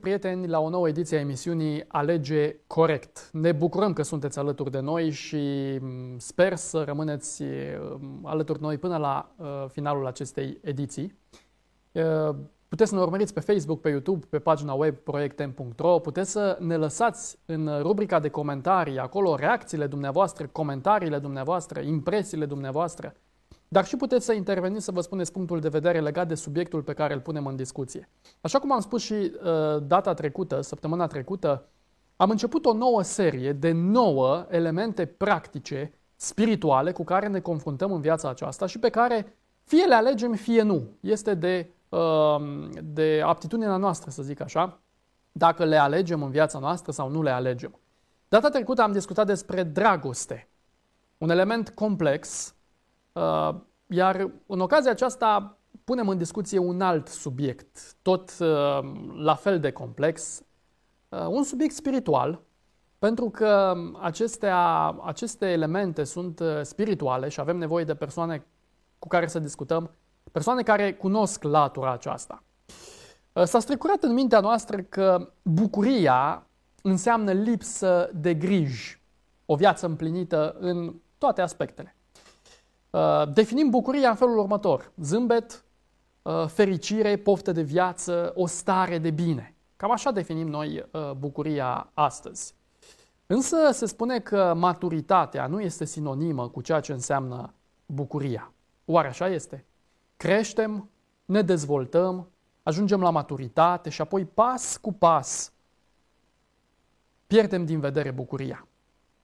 găsit, prieteni, la o nouă ediție a emisiunii Alege Corect. Ne bucurăm că sunteți alături de noi și sper să rămâneți alături de noi până la finalul acestei ediții. Puteți să ne urmăriți pe Facebook, pe YouTube, pe pagina web proiectm.ro. Puteți să ne lăsați în rubrica de comentarii, acolo reacțiile dumneavoastră, comentariile dumneavoastră, impresiile dumneavoastră. Dar și puteți să interveniți să vă spuneți punctul de vedere legat de subiectul pe care îl punem în discuție. Așa cum am spus și data trecută, săptămâna trecută, am început o nouă serie de 9 elemente practice, spirituale, cu care ne confruntăm în viața aceasta și pe care fie le alegem, fie nu. Este de aptitudinea noastră, să zic așa, dacă le alegem în viața noastră sau nu le alegem. Data trecută am discutat despre dragoste, un element complex, iar în ocazia aceasta punem în discuție un alt subiect, tot la fel de complex, un subiect spiritual, pentru că aceste elemente sunt spirituale și avem nevoie de persoane cu care să discutăm, persoane care cunosc latura aceasta. S-a strecurat în mintea noastră că bucuria înseamnă lipsă de griji, o viață împlinită în toate aspectele. Definim bucuria în felul următor: zâmbet, fericire, poftă de viață, o stare de bine. Cam așa definim noi bucuria astăzi. Însă se spune că maturitatea nu este sinonimă cu ceea ce înseamnă bucuria. Oare așa este? Creștem, ne dezvoltăm, ajungem la maturitate și apoi pas cu pas pierdem din vedere bucuria.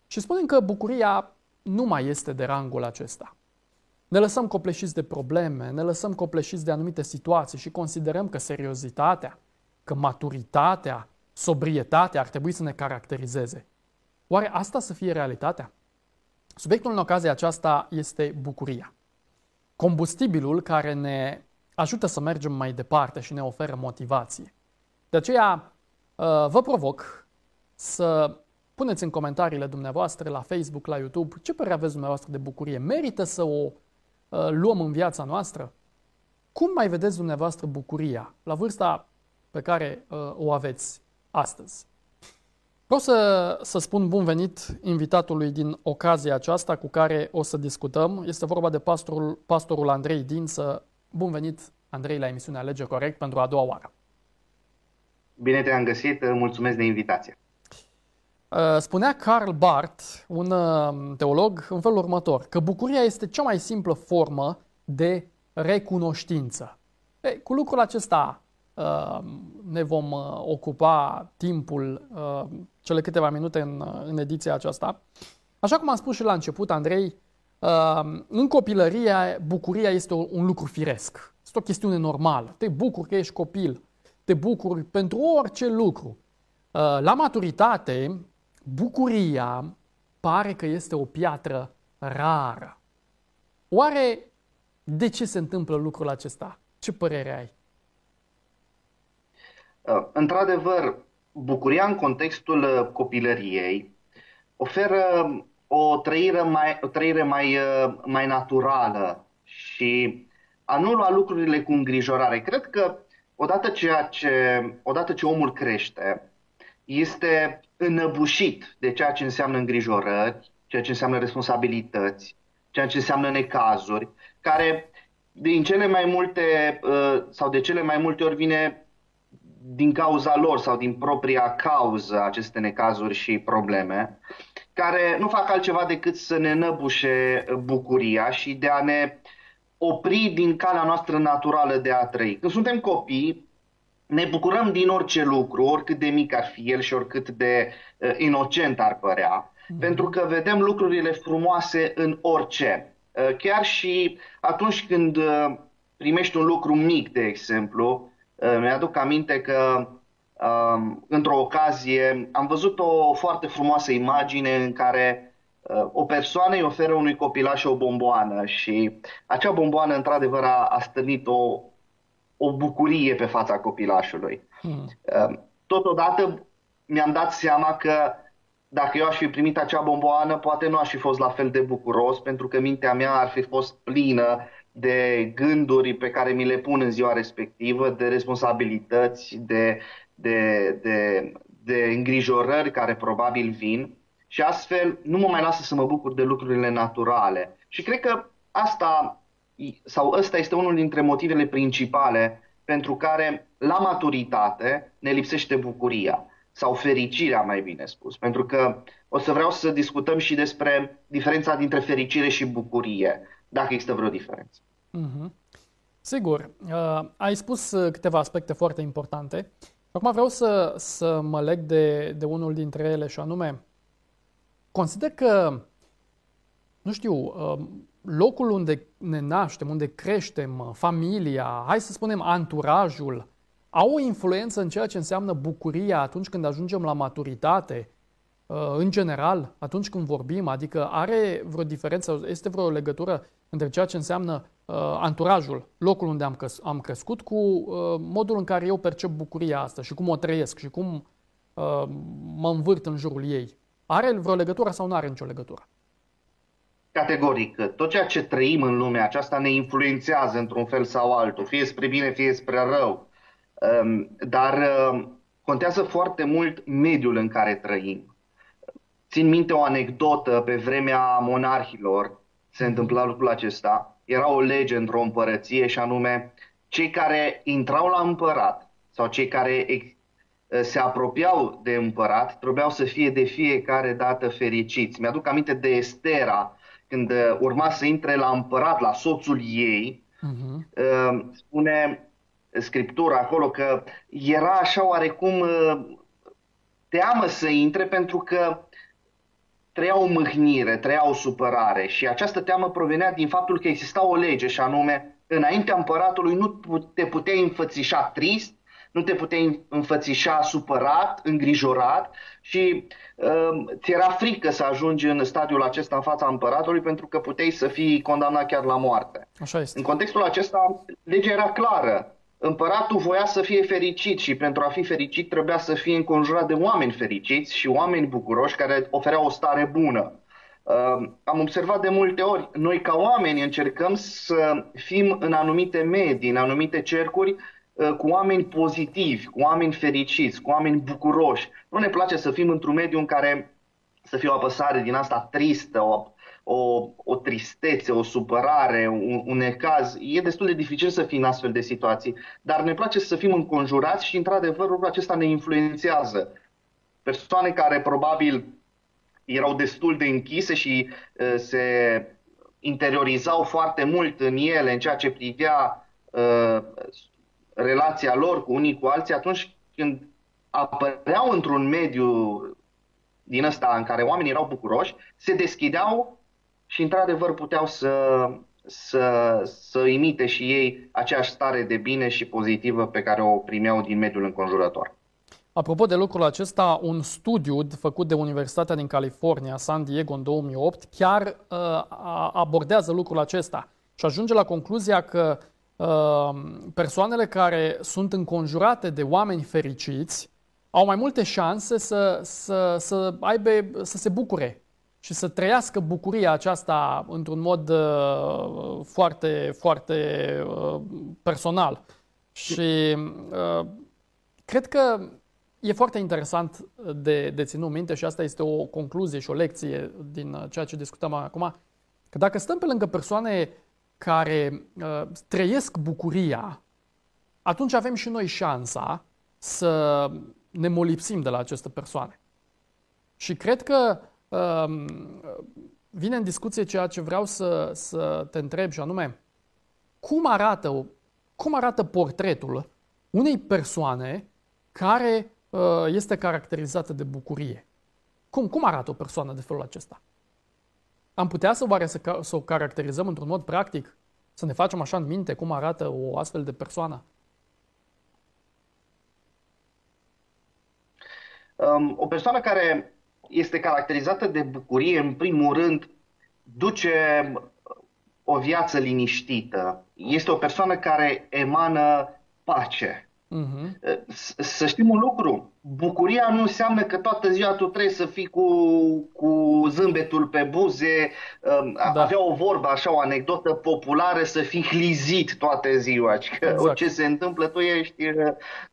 Și spunem că bucuria nu mai este de rangul acesta. Ne lăsăm copleșiți de probleme, ne lăsăm copleșiți de anumite situații și considerăm că seriozitatea, că maturitatea, sobrietatea ar trebui să ne caracterizeze. Oare asta să fie realitatea? Subiectul în ocazia aceasta este bucuria, combustibilul care ne ajută să mergem mai departe și ne oferă motivație. De aceea vă provoc să puneți în comentariile dumneavoastră la Facebook, la YouTube, ce părere aveți dumneavoastră de bucurie. Merită să o luăm în viața noastră? Cum mai vedeți dumneavoastră bucuria la vârsta pe care o aveți astăzi? Vreau să spun bun venit invitatului din ocazia aceasta cu care o să discutăm. Este vorba de pastorul Andrei Dință. Bun venit, Andrei, la emisiunea Alege Corect pentru a doua oară. Bine te-am găsit, mulțumesc de invitație. Spunea Karl Barth, un teolog, în felul următor, că bucuria este cea mai simplă formă de recunoștință. Cu lucrul acesta ne vom ocupa timpul, cele câteva minute în ediția aceasta. Așa cum am spus și la început, Andrei, în copilărie bucuria este un lucru firesc. Este o chestiune normală. Te bucuri că ești copil, te bucuri pentru orice lucru. La maturitate, bucuria pare că este o piatră rară. Oare de ce se întâmplă lucrul acesta? Ce părere ai? Într-adevăr, bucuria în contextul copilăriei oferă o trăire mai naturală și a nu lua lucrurile cu îngrijorare. Cred că odată ce omul crește, este înăbușit de ceea ce înseamnă îngrijorări, ceea ce înseamnă responsabilități, ceea ce înseamnă necazuri, care de cele mai multe ori vine din cauza lor sau din propria cauză, aceste necazuri și probleme, care nu fac altceva decât să ne înăbușe bucuria și de a ne opri din calea noastră naturală de a trăi. Când suntem copii, ne bucurăm din orice lucru, oricât de mic ar fi el și oricât de inocent ar părea, pentru că vedem lucrurile frumoase în orice. Chiar și atunci când primești un lucru mic, de exemplu, mi-aduc aminte că într-o ocazie am văzut o foarte frumoasă imagine în care o persoană îi oferă unui copilaș o bomboană și acea bomboană într-adevăr a stârnit o bucurie pe fața copilașului. Totodată mi-am dat seama că dacă eu aș fi primit acea bomboană, poate nu aș fi fost la fel de bucuros, pentru că mintea mea ar fi fost plină de gânduri pe care mi le pun în ziua respectivă, de responsabilități, de de îngrijorări care probabil vin și astfel nu mă mai lasă să mă bucur de lucrurile naturale. Și cred că ăsta este unul dintre motivele principale pentru care la maturitate ne lipsește bucuria sau fericirea, mai bine spus, pentru că o să vreau să discutăm și despre diferența dintre fericire și bucurie, dacă există vreo diferență. Sigur, ai spus câteva aspecte foarte importante. Acum vreau să mă leg de unul dintre ele și anume, consider că, nu știu, locul unde ne naștem, unde creștem, familia, hai să spunem anturajul, au o influență în ceea ce înseamnă bucuria atunci când ajungem la maturitate, în general, atunci când vorbim, adică are vreo diferență, este vreo legătură între ceea ce înseamnă anturajul, locul unde am crescut, cu modul în care eu percep bucuria asta și cum o trăiesc și cum mă învârt în jurul ei. Are vreo legătură sau nu are nicio legătură? Categoric. Tot ceea ce trăim în lumea aceasta ne influențează într-un fel sau altul, fie spre bine, fie spre rău. Dar contează foarte mult mediul în care trăim. Țin minte o anecdotă, pe vremea monarhilor se întâmpla lucrul acesta. Era o lege într-o împărăție și anume cei care intrau la împărat sau cei care se apropiau de împărat trebuiau să fie de fiecare dată fericiți. Mi-aduc aminte de Estera, când urma să intre la împărat, la soțul ei, spune Scriptura acolo că era așa oarecum teamă să intre pentru că trăia o mâhnire, trăia o supărare și această teamă provenea din faptul că exista o lege și anume înaintea împăratului nu te puteai înfățișa trist, nu te puteai înfățișa supărat, îngrijorat și ți era frică să ajungi în stadiul acesta în fața împăratului pentru că puteai să fii condamnat chiar la moarte. Așa este. În contextul acesta legea era clară. Împăratul voia să fie fericit și pentru a fi fericit trebuia să fie înconjurat de oameni fericiți și oameni bucuroși care ofereau o stare bună. Am observat de multe ori, noi ca oameni încercăm să fim în anumite medii, în anumite cercuri, cu oameni pozitivi, cu oameni fericiți, cu oameni bucuroși. Nu ne place să fim într-un mediu în care să fie o apăsare din asta tristă, o tristețe, o supărare, un necaz. E destul de dificil să fim în astfel de situații, dar ne place să fim înconjurați și, într-adevăr, lucrul acesta ne influențează. Persoane care probabil erau destul de închise și se interiorizau foarte mult în ele, în ceea ce privea relația lor cu unii cu alții, atunci când apăreau într-un mediu din ăsta în care oamenii erau bucuroși, se deschideau și într-adevăr puteau să imite și ei aceeași stare de bine și pozitivă pe care o primeau din mediul înconjurător. Apropo de lucrul acesta, un studiu făcut de Universitatea din California, San Diego, în 2008, chiar abordează lucrul acesta și ajunge la concluzia că persoanele care sunt înconjurate de oameni fericiți au mai multe șanse să se bucure și să trăiască bucuria aceasta într-un mod foarte, foarte personal. Și cred că e foarte interesant de ținut minte și asta este o concluzie și o lecție din ceea ce discutăm acum, că dacă stăm pe lângă persoane care trăiesc bucuria, atunci avem și noi șansa să ne molipsim de la aceste persoane. Și cred că vine în discuție ceea ce vreau să te întreb și anume, cum arată portretul unei persoane care este caracterizată de bucurie? Cum arată o persoană de felul acesta? Am putea să o caracterizăm într-un mod practic? Să ne facem așa în minte cum arată o astfel de persoană? O persoană care este caracterizată de bucurie, în primul rând, duce o viață liniștită. Este o persoană care emană pace. Să știm un lucru, bucuria nu înseamnă că toată ziua tu trebuie să fii cu zâmbetul pe buze, avea o vorbă, așa o anecdotă populară, să fii hlizit toată ziua. Că orice se întâmplă,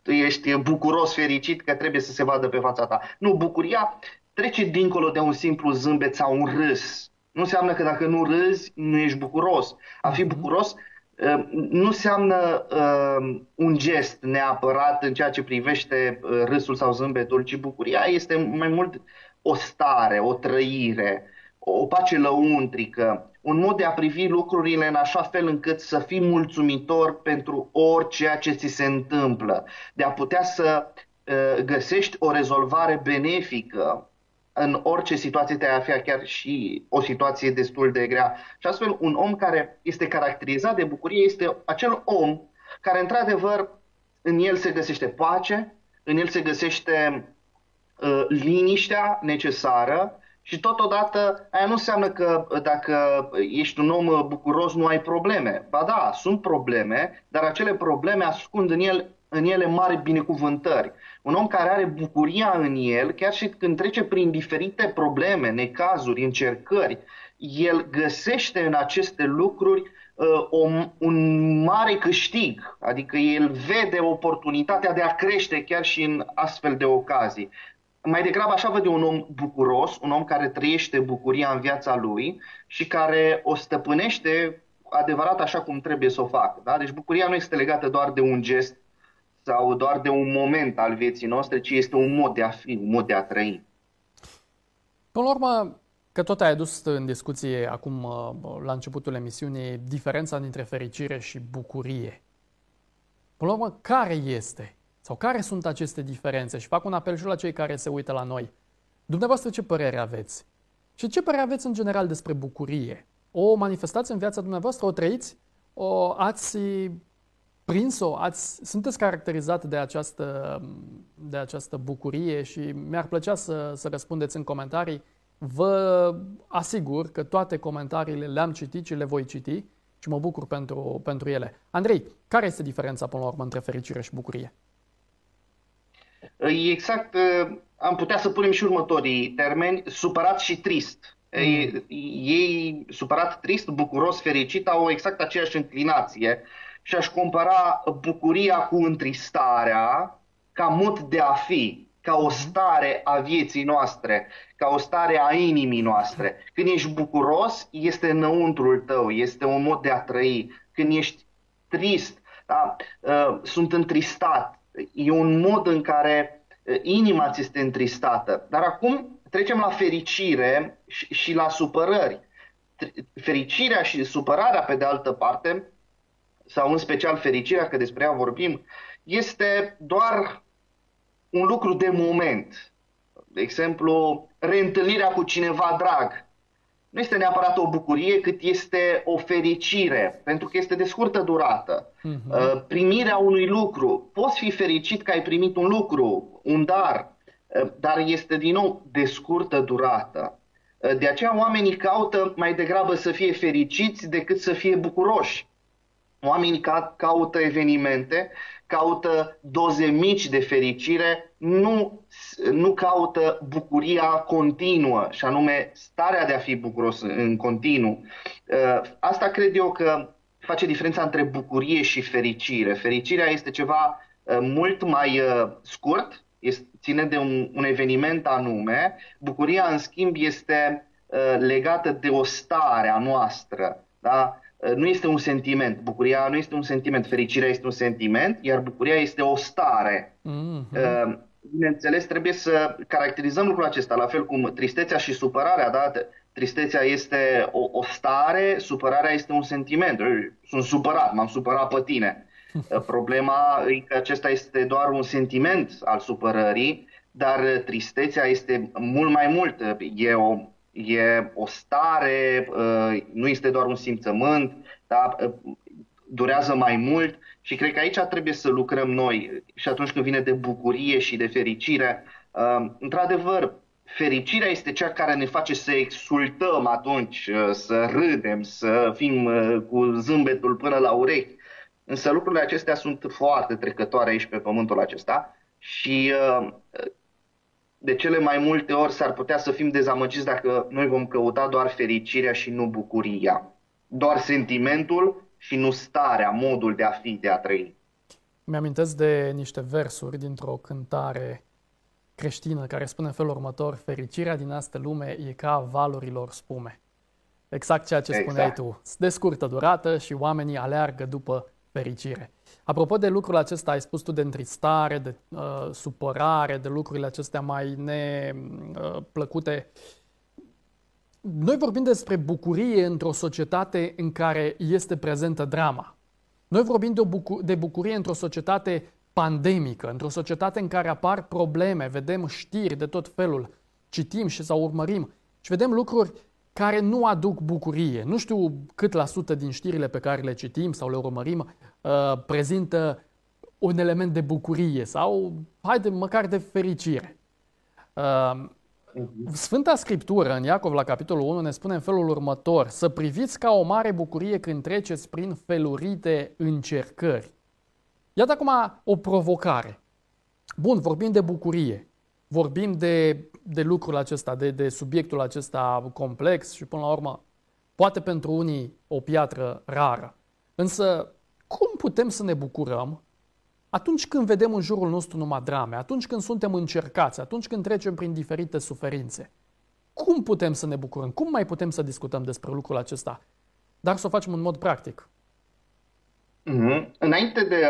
tu ești bucuros, fericit, că trebuie să se vadă pe fața ta. Nu, bucuria trece dincolo de un simplu zâmbet sau un râs. Nu înseamnă că dacă nu râzi, nu ești bucuros. A fi bucuros nu înseamnă un gest neapărat în ceea ce privește râsul sau zâmbetul, ci bucuria este mai mult o stare, o trăire, o pace lăuntrică, un mod de a privi lucrurile în așa fel încât să fii mulțumitor pentru orice ce ți se întâmplă, de a putea să găsești o rezolvare benefică în orice situație te-ai afla, chiar și o situație destul de grea. Și astfel, un om care este caracterizat de bucurie este acel om care, într-adevăr, în el se găsește pace, în el se găsește liniștea necesară și, totodată, aia nu înseamnă că dacă ești un om bucuros nu ai probleme. Ba da, sunt probleme, dar acele probleme ascund în ele mari binecuvântări. Un om care are bucuria în el, chiar și când trece prin diferite probleme, necazuri, încercări, el găsește în aceste lucruri un mare câștig, adică el vede oportunitatea de a crește chiar și în astfel de ocazii. Mai degrabă așa vede un om bucuros, un om care trăiește bucuria în viața lui și care o stăpânește adevărat așa cum trebuie să o facă. Da? Deci bucuria nu este legată doar de un gest sau doar de un moment al vieții noastre, ci este un mod de a fi, un mod de a trăi. Până la urmă, că tot ai adus în discuție acum la începutul emisiunii diferența dintre fericire și bucurie. Până la urmă, care este? Sau care sunt aceste diferențe? Și fac un apel și la cei care se uită la noi. Dumneavoastră ce părere aveți? Și ce părere aveți în general despre bucurie? O manifestați în viața dumneavoastră? O trăiți? O ați prins-o? Sunteți caracterizat de această bucurie și mi-ar plăcea să răspundeți în comentarii. Vă asigur că toate comentariile le-am citit și le voi citi și mă bucur pentru ele. Andrei, care este diferența până la urmă între fericire și bucurie? Exact, am putea să punem și următorii termeni, supărat și trist. Ei, supărat, trist, bucuros, fericit, au exact aceeași înclinație. Și aș compara bucuria cu întristarea ca mod de a fi, ca o stare a vieții noastre, ca o stare a inimii noastre. Când ești bucuros, este înăuntrul tău, este un mod de a trăi. Când ești trist, da, sunt întristat, e un mod în care inima ți este întristată. Dar acum trecem la fericire și la supărări. Fericirea și supărarea, pe de altă parte, sau în special fericirea, că despre ea vorbim, este doar un lucru de moment. De exemplu, reîntâlnirea cu cineva drag. Nu este neapărat o bucurie, cât este o fericire, pentru că este de scurtă durată. Primirea unui lucru. Poți fi fericit că ai primit un lucru, un dar, dar este din nou de scurtă durată. De aceea oamenii caută mai degrabă să fie fericiți decât să fie bucuroși. Oamenii caută evenimente, caută doze mici de fericire, nu caută bucuria continuă, și anume starea de a fi bucuros în continuu. Asta cred eu că face diferența între bucurie și fericire. Fericirea este ceva mult mai scurt, ține de un eveniment anume. Bucuria, în schimb, este legată de o stare a noastră, da? Nu este un sentiment. Bucuria nu este un sentiment. Fericirea este un sentiment, iar bucuria este o stare. Bineînțeles, trebuie să caracterizăm lucrul acesta, la fel cum tristețea și supărarea. Da? Tristețea este o stare, supărarea este un sentiment. Eu sunt supărat, m-am supărat pe tine. Problema e că acesta este doar un sentiment al supărării, dar tristețea este mult mai mult. E o stare, nu este doar un simțământ, dar durează mai mult și cred că aici trebuie să lucrăm noi. Și atunci când vine de bucurie și de fericire, într-adevăr, fericirea este cea care ne face să exultăm atunci, să râdem, să fim cu zâmbetul până la urechi. Însă lucrurile acestea sunt foarte trecătoare aici pe pământul acesta și de cele mai multe ori s-ar putea să fim dezamăgiți dacă noi vom căuta doar fericirea și nu bucuria, doar sentimentul și nu starea, modul de a fi, de a trăi. Mi-amintesc de niște versuri dintr-o cântare creștină care spune în felul următor: fericirea din astă lume e ca a valurilor spume. Exact ceea ce spuneai tu. De scurtă durată și oamenii aleargă după fericire. Apropo de lucrul acesta, ai spus tu de întristare, de supărare, de lucrurile acestea mai neplăcute. Noi vorbim despre bucurie într-o societate în care este prezentă drama. Noi vorbim de bucurie într-o societate pandemică, într-o societate în care apar probleme, vedem știri de tot felul, citim și sau urmărim și vedem lucruri care nu aduc bucurie. Nu știu cât la sută din știrile pe care le citim sau le urmărim prezintă un element de bucurie sau, haide, măcar de fericire. Sfânta Scriptură în Iacov la capitolul 1 ne spune în felul următor: să priviți ca o mare bucurie când treceți prin felurite încercări. Iată acum o provocare. Bun, vorbim de bucurie, vorbim de lucrul acesta, de subiectul acesta complex și până la urmă poate pentru unii o piatră rară. Însă cum putem să ne bucurăm atunci când vedem în jurul nostru numai drame, atunci când suntem încercați, atunci când trecem prin diferite suferințe? Cum putem să ne bucurăm? Cum mai putem să discutăm despre lucrul acesta, dar să o facem în mod practic? Înainte de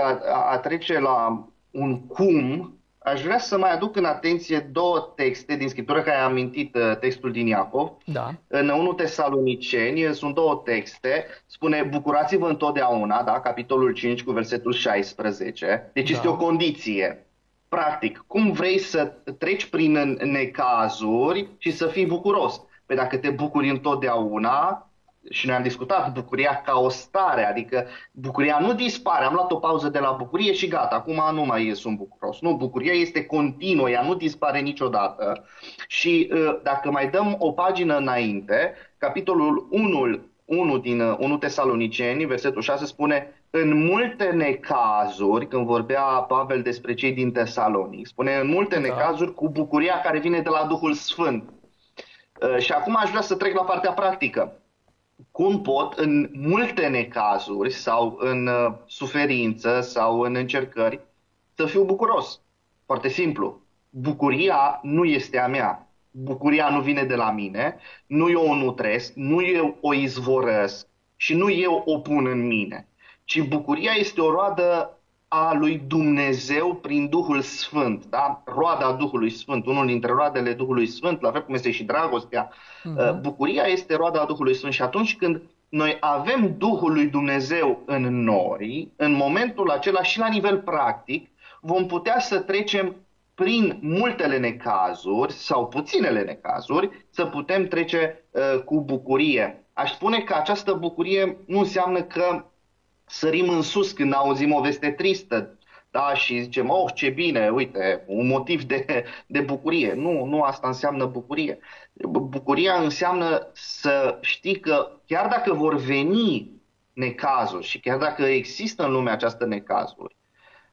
a trece la un cum, aș vrea să mai aduc în atenție două texte din Scriptură, care am amintit textul din Iacov. Da. În 1 Tesaloniceni sunt două texte. Spune: bucurați-vă întotdeauna, da? Capitolul 5 cu versetul 16. Deci este o condiție. Practic, cum vrei să treci prin necazuri și să fii bucuros? Păi dacă te bucuri întotdeauna... Și noi am discutat bucuria ca o stare, adică bucuria nu dispare, am luat o pauză de la bucurie și gata, acum nu mai sunt bucuros. Nu, bucuria este continuă, ea nu dispare niciodată. Și dacă mai dăm o pagină înainte, capitolul 1 din 1 Tesaloniceni, versetul 6, spune: în multe necazuri, când vorbea Pavel despre cei din Tesalonic, spune în multe necazuri cu bucuria care vine de la Duhul Sfânt. Și acum aș vrea să trec la partea practică. Cum pot în multe necazuri sau în suferință sau în încercări să fiu bucuros? Foarte simplu. Bucuria nu este a mea. Bucuria nu vine de la mine, nu eu o nutresc, nu eu o izvorăsc și nu eu o pun în mine. Ci bucuria este o roadă a lui Dumnezeu prin Duhul Sfânt, da? Roada Duhului Sfânt, unul dintre roadele Duhului Sfânt, la fel cum este și dragostea. Bucuria este roada Duhului Sfânt și atunci când noi avem Duhul lui Dumnezeu în noi, în momentul acela și la nivel practic, vom putea să trecem prin multele necazuri sau puținele necazuri, să putem trece cu bucurie. Aș spune că această bucurie nu înseamnă că sărim în sus când auzim o veste tristă, da? Și zicem: oh, ce bine, uite, un motiv de bucurie. Nu asta înseamnă bucurie. Bucuria înseamnă să știi că chiar dacă vor veni necazuri și chiar dacă există în lumea aceasta necazuri,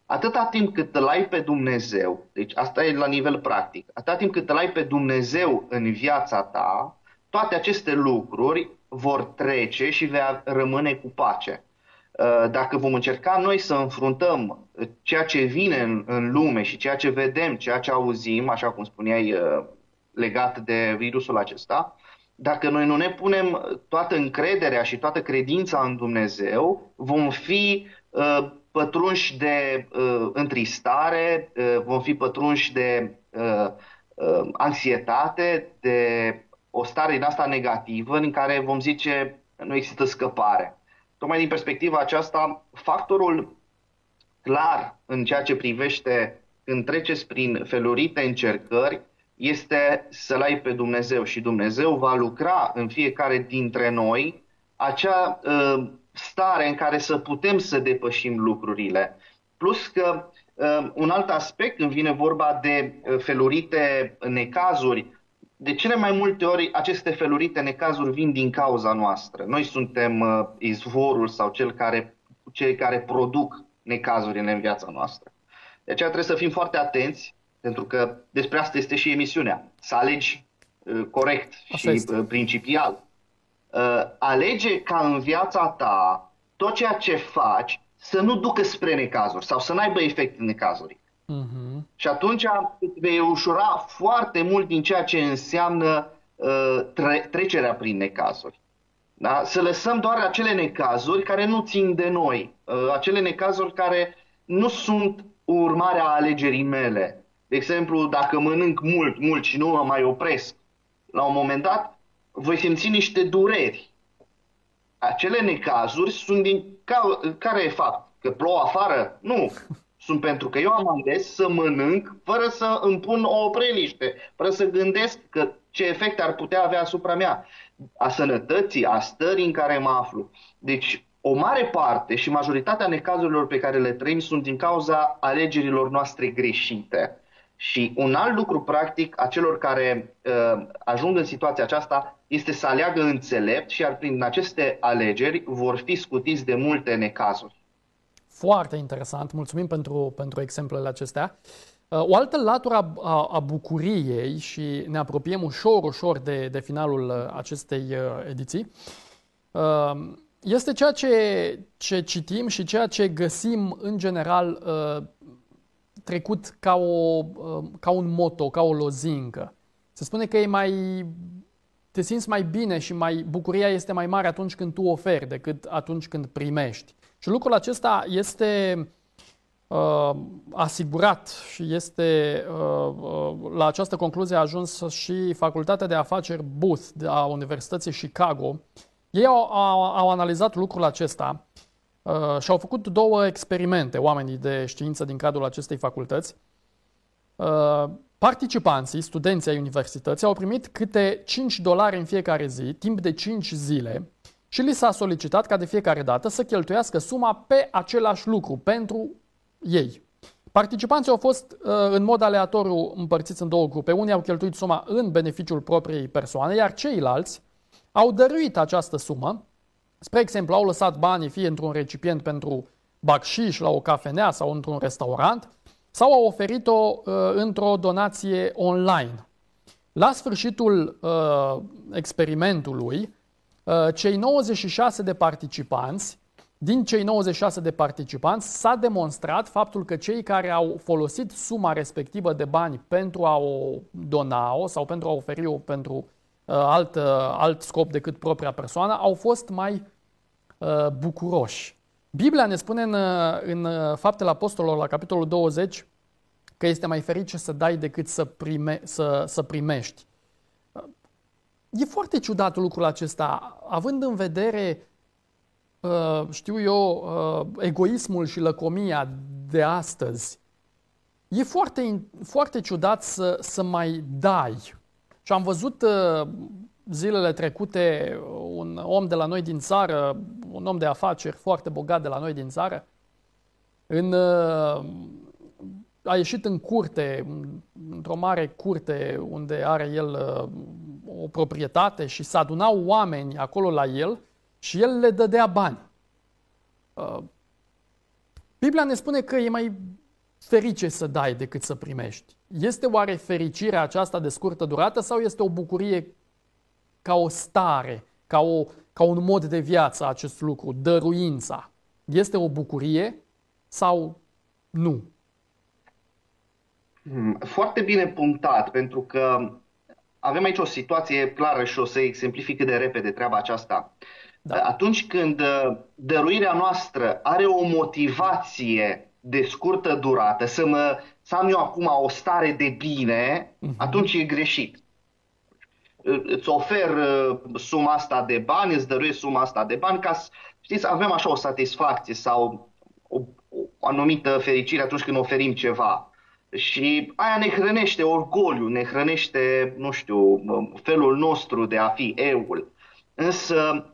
atâta timp cât îl ai pe Dumnezeu, deci asta e la nivel practic, atâta timp cât îl ai pe Dumnezeu în viața ta, toate aceste lucruri vor trece și vei rămâne cu pace. Dacă vom încerca noi să înfruntăm ceea ce vine în lume și ceea ce vedem, ceea ce auzim, așa cum spuneai legat de virusul acesta, dacă noi nu ne punem toată încrederea și toată credința în Dumnezeu, vom fi pătrunși de întristare, vom fi pătrunși de anxietate, de o stare din asta negativă în care vom zice că nu există scăpare. Tocmai din perspectiva aceasta, factorul clar în ceea ce privește când treceți prin felurite încercări este să-L ai pe Dumnezeu și Dumnezeu va lucra în fiecare dintre noi acea stare în care să putem să depășim lucrurile. Plus că un alt aspect, când vine vorba de felurite necazuri, de cele mai multe ori aceste felurite necazuri vin din cauza noastră. Noi suntem izvorul sau cel care cu cei care produc necazurile în viața noastră. De aceea trebuie să fim foarte atenți, pentru că despre asta este și emisiunea. Să alegi corect asta și principial. Alege ca în viața ta tot ceea ce faci să nu ducă spre necazuri sau să n-aibă efect necazuri. Și atunci vei ușura foarte mult din ceea ce înseamnă trecerea prin necazuri. Da? Să lăsăm doar acele necazuri care nu țin de noi, acele necazuri care nu sunt urmarea alegerii mele. De exemplu, dacă mănânc mult și nu mă mai opresc, la un moment dat voi simți niște dureri. Acele necazuri sunt din care fapt? Că plouă afară? Nu. Sunt pentru că eu am ales să mănânc fără să îmi pun o opreliște, fără să gândesc că ce efect ar putea avea asupra mea, a sănătății, a stării în care mă aflu. Deci o mare parte și majoritatea necazurilor pe care le trăim sunt din cauza alegerilor noastre greșite. Și un alt lucru practic a celor care ajung în situația aceasta este să aleagă înțelept, și prin aceste alegeri vor fi scutiți de multe necazuri. Foarte interesant, mulțumim pentru exemplele acestea. O altă latură a bucuriei, și ne apropiem ușor de finalul acestei ediții, este ceea ce citim și ceea ce găsim în general trecut ca un motto, ca o lozincă. Se spune că te simți mai bine și bucuria este mai mare atunci când tu oferi decât atunci când primești. Și lucrul acesta este asigurat și este la această concluzie a ajuns și Facultatea de Afaceri Booth a Universității Chicago. Ei au analizat lucrul acesta și au făcut două experimente, oamenii de știință din cadrul acestei facultăți. Participanții, studenții ai universității, au primit câte $5 în fiecare zi, timp de 5 zile, și li s-a solicitat ca de fiecare dată să cheltuiască suma pe același lucru pentru ei. Participanții au fost în mod aleatoriu împărțiți în două grupe. Unii au cheltuit suma în beneficiul propriei persoane, iar ceilalți au dăruit această sumă. Spre exemplu, au lăsat banii fie într-un recipient pentru bacșiș la o cafenea sau într-un restaurant, sau au oferit-o într-o donație online. La sfârșitul experimentului, din cei 96 de participanți s-a demonstrat faptul că cei care au folosit suma respectivă de bani pentru a o dona sau pentru a oferi-o pentru alt scop decât propria persoană au fost mai bucuroși. Biblia ne spune în Faptele Apostolilor, la capitolul 20, că este mai ferice să dai decât să primești. E foarte ciudat lucrul acesta, având în vedere, știu eu, egoismul și lăcomia de astăzi. E foarte, foarte ciudat să mai dai. Și am văzut zilele trecute un om de la noi din țară, un om de afaceri foarte bogat de la noi din țară, a ieșit în curte, într-o mare curte unde are el o proprietate, și se adunau oameni acolo la el și el le dădea bani. Biblia ne spune că e mai ferice să dai decât să primești. Este oare fericirea aceasta de scurtă durată sau este o bucurie ca o stare, ca un mod de viață acest lucru, dăruința? Este o bucurie sau nu? Foarte bine punctat, pentru că avem aici o situație clară și o să exemplific cât de repede treaba aceasta. Da. Atunci când dăruirea noastră are o motivație de scurtă durată, să am eu acum o stare de bine, atunci e greșit. Îți ofer suma asta de bani, îți dăruiesc suma asta de bani ca să, știți, avem așa o satisfacție sau o anumită fericire atunci când oferim ceva. Și aia ne hrănește orgoliu, ne hrănește, nu știu, felul nostru de a fi, eul. Însă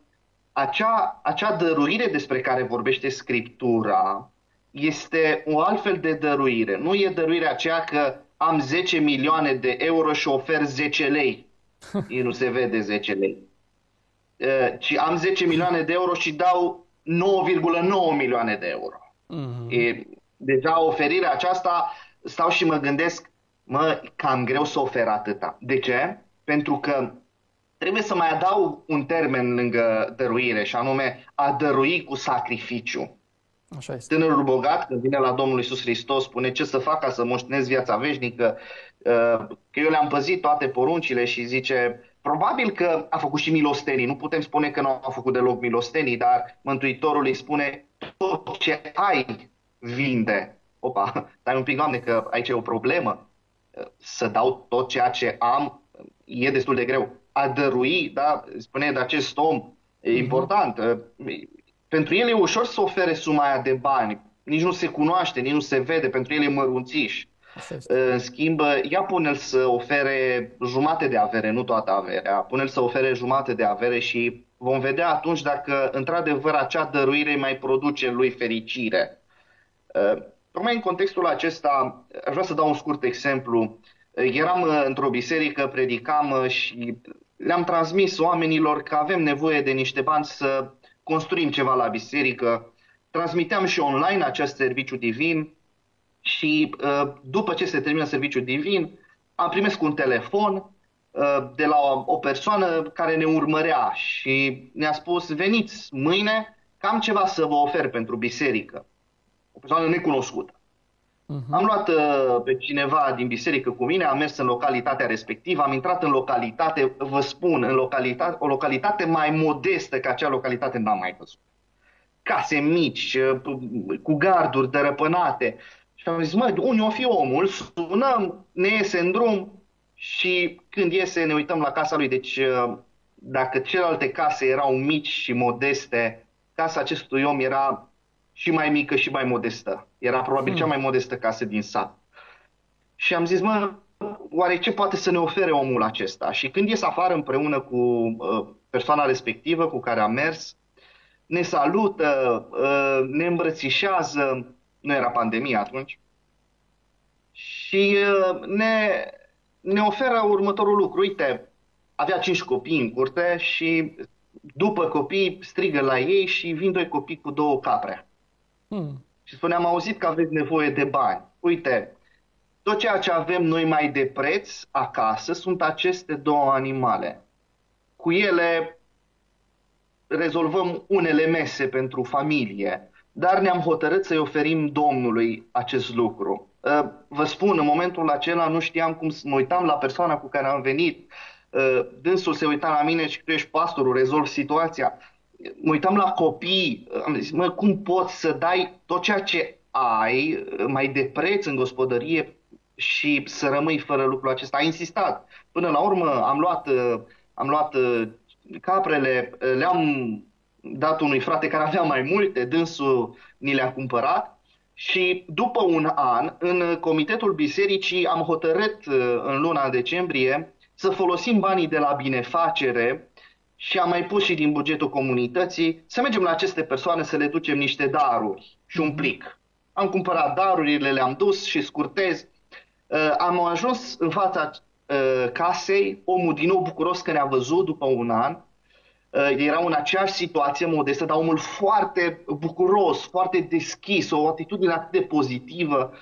acea dăruire despre care vorbește Scriptura este o altfel de dăruire. Nu e dăruirea aceea că am 10 milioane de euro și ofer 10 lei. Nu se vede 10 lei. Ci am 10 milioane de euro și dau 9,9 milioane de euro. E, deja oferirea aceasta, stau și mă gândesc, cam greu să ofer atâta. De ce? Pentru că trebuie să mai adaug un termen lângă dăruire, și anume a dărui cu sacrificiu. Așa este. Tânărul bogat, când vine la Domnul Iisus Hristos, spune: ce să fac ca să moștenesc viața veșnică, că eu le-am păzit toate poruncile, și zice, probabil că a făcut și milostenii, nu putem spune că nu a făcut deloc milostenii, dar Mântuitorul îi spune: tot ce ai, vinde. Opa, stai un pic, Doamne, că aici e o problemă. Să dau tot ceea ce am e destul de greu. A dărui, da, spune de acest om, e important. Pentru el e ușor să ofere suma aia de bani. Nici nu se cunoaște, nici nu se vede. Pentru el e mărunțiș. În schimb, ia pune-l să ofere jumate de avere, nu toată averea. Pune-l să ofere jumate de avere și vom vedea atunci dacă într-adevăr acea dăruire mai produce lui fericire. Tocmai în contextul acesta aș vrea să dau un scurt exemplu. Eram într-o biserică, predicam și le-am transmis oamenilor că avem nevoie de niște bani să construim ceva la biserică. Transmiteam și online acest serviciu divin și după ce se termină serviciul divin am primit un telefon de la o persoană care ne urmărea și ne-a spus: veniți mâine, că am ceva să vă ofer pentru biserică. O persoană necunoscută. Am luat pe cineva din biserică cu mine, am mers în localitatea respectivă, am intrat în localitate, vă spun, în localitate, o localitate mai modestă ca acea localitate n-am mai văzut. Case mici, cu garduri dărăpânate. Și am zis: măi, unde o fi omul? Sunăm, ne iese în drum și când iese ne uităm la casa lui. Deci dacă celelalte case erau mici și modeste, casa acestui om era și mai mică și mai modestă. Era probabil cea mai modestă casă din sat. Și am zis: mă, oare ce poate să ne ofere omul acesta? Și când ies afară împreună cu persoana respectivă cu care am mers, ne salută, ne îmbrățișează, nu era pandemie atunci, și ne oferă următorul lucru. Uite, avea 5 copii în curte și după copii strigă la ei și vin 2 copii cu 2 capre. Și spune: am auzit că aveți nevoie de bani. Uite, tot ceea ce avem noi mai de preț acasă sunt aceste 2 animale. Cu ele rezolvăm unele mese pentru familie, dar ne-am hotărât să-i oferim Domnului acest lucru. Vă spun, în momentul acela nu știam cum să mă uitam la persoana cu care am venit. Dânsul se uita la mine și: tu ești pastorul, rezolv situația. Mă uitam la copii, am zis: mă, cum poți să dai tot ceea ce ai mai de preț în gospodărie și să rămâi fără lucrul acesta? A insistat. Până la urmă am luat caprele, le-am dat unui frate care avea mai multe, dânsul ni le-a cumpărat și după un an, în comitetul bisericii am hotărât în luna decembrie să folosim banii de la binefacere și am mai pus și din bugetul comunității să mergem la aceste persoane să le ducem niște daruri și un plic. Am cumpărat darurile, le-am dus și scurtez. Am ajuns în fața casei, omul din nou bucuros că ne-a văzut după un an. Era în aceeași situație modestă, dar omul foarte bucuros, foarte deschis, o atitudine atât de pozitivă.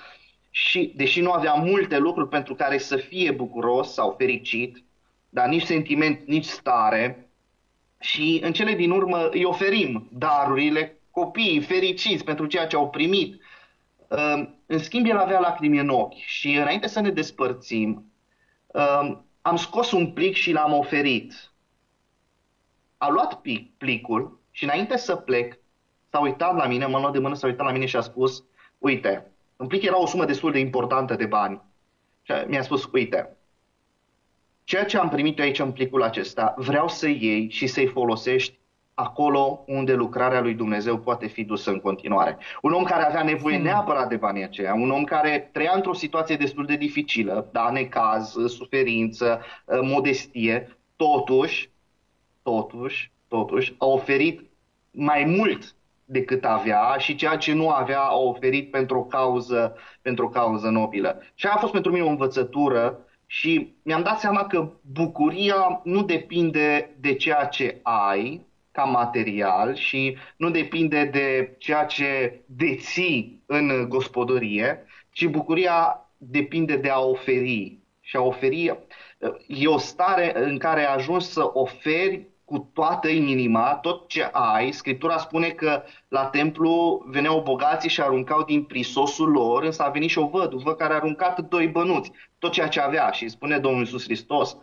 Și deși nu avea multe lucruri pentru care să fie bucuros sau fericit, dar nici sentiment, nici stare, și în cele din urmă îi oferim darurile, copiii fericiți pentru ceea ce au primit. În schimb, el avea lacrimi în ochi și înainte să ne despărțim, am scos un plic și l-am oferit. A luat plicul și înainte să plec, s-a uitat la mine, m-a luat de mână, s-a uitat la mine și a spus: uite, în plic era o sumă destul de importantă de bani. Și mi-a spus: uite, ceea ce am primit aici în plicul acesta, vreau să iei și să-i folosești acolo unde lucrarea lui Dumnezeu poate fi dusă în continuare. Un om care avea nevoie neapărat de banii aceia, un om care trăia într-o situație destul de dificilă, da, necaz, suferință, modestie, totuși a oferit mai mult decât avea și ceea ce nu avea a oferit pentru o cauză nobilă. Și a fost pentru mine o învățătură și mi-am dat seama că bucuria nu depinde de ceea ce ai, că ca material și nu depinde de ceea ce deții în gospodărie, ci bucuria depinde de a oferi. Și a oferi e o stare în care ajungi să oferi cu toată inima, tot ce ai. Scriptura spune că la templu veneau bogații și aruncau din prisosul lor, însă a venit și o văduvă care a aruncat 2 bănuți, tot ceea ce avea. Și spune Domnul Iisus Hristos,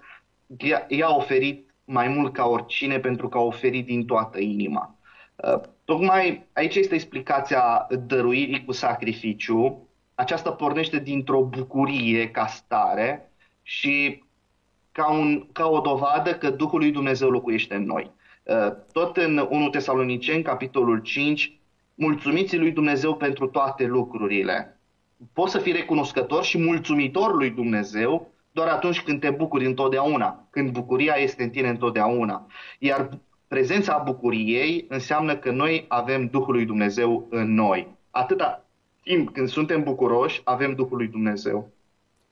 i-a oferit mai mult ca oricine pentru că a oferit din toată inima. Tocmai aici este explicația dăruirii cu sacrificiu. Aceasta pornește dintr-o bucurie ca stare și ca o dovadă că Duhul lui Dumnezeu locuiește în noi. Tot în 1 Tesaloniceni, capitolul 5, mulțumiți lui Dumnezeu pentru toate lucrurile. Poți să fii recunoscător și mulțumitor lui Dumnezeu doar atunci când te bucuri întotdeauna, când bucuria este în tine întotdeauna. Iar prezența bucuriei înseamnă că noi avem Duhul lui Dumnezeu în noi. Atâta timp când suntem bucuroși, avem Duhul lui Dumnezeu.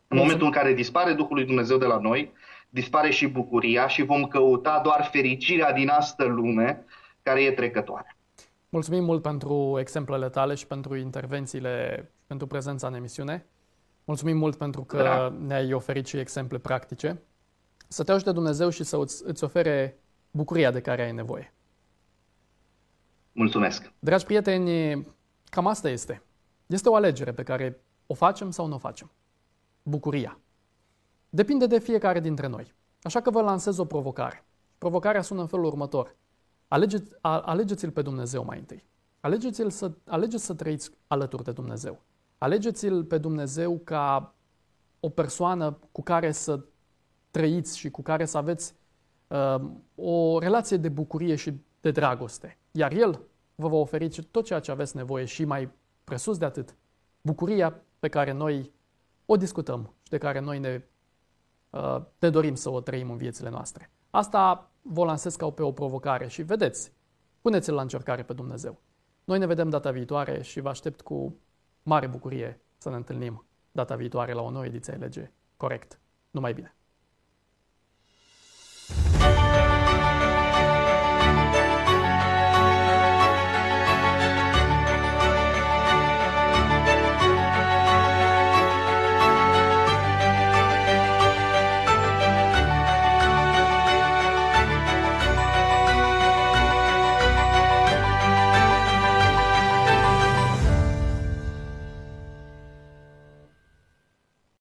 În momentul în care dispare Duhul lui Dumnezeu de la noi, dispare și bucuria și vom căuta doar fericirea din astă lume care e trecătoare. Mulțumim mult pentru exemplele tale și pentru intervențiile, pentru prezența în emisiune. Mulțumim mult pentru că ne-ai oferit și exemple practice. Să te ajute Dumnezeu și să îți ofere bucuria de care ai nevoie. Mulțumesc! Dragi prieteni, cam asta este. Este o alegere pe care o facem sau nu o facem. Bucuria. Depinde de fiecare dintre noi. Așa că vă lansez o provocare. Provocarea sună în felul următor. Alegeți-L pe Dumnezeu mai întâi. Alegeți să trăiți alături de Dumnezeu. Alegeți-L pe Dumnezeu ca o persoană cu care să trăiți și cu care să aveți o relație de bucurie și de dragoste. Iar El vă va oferi tot ceea ce aveți nevoie și mai presus de atât, bucuria pe care noi o discutăm și de care noi ne dorim să o trăim în viețile noastre. Asta vă lansez ca pe o provocare și vedeți, puneți-L la încercare pe Dumnezeu. Noi ne vedem data viitoare și vă aștept cu mare bucurie să ne întâlnim data viitoare la o nouă ediție Alege Corect. Numai bine!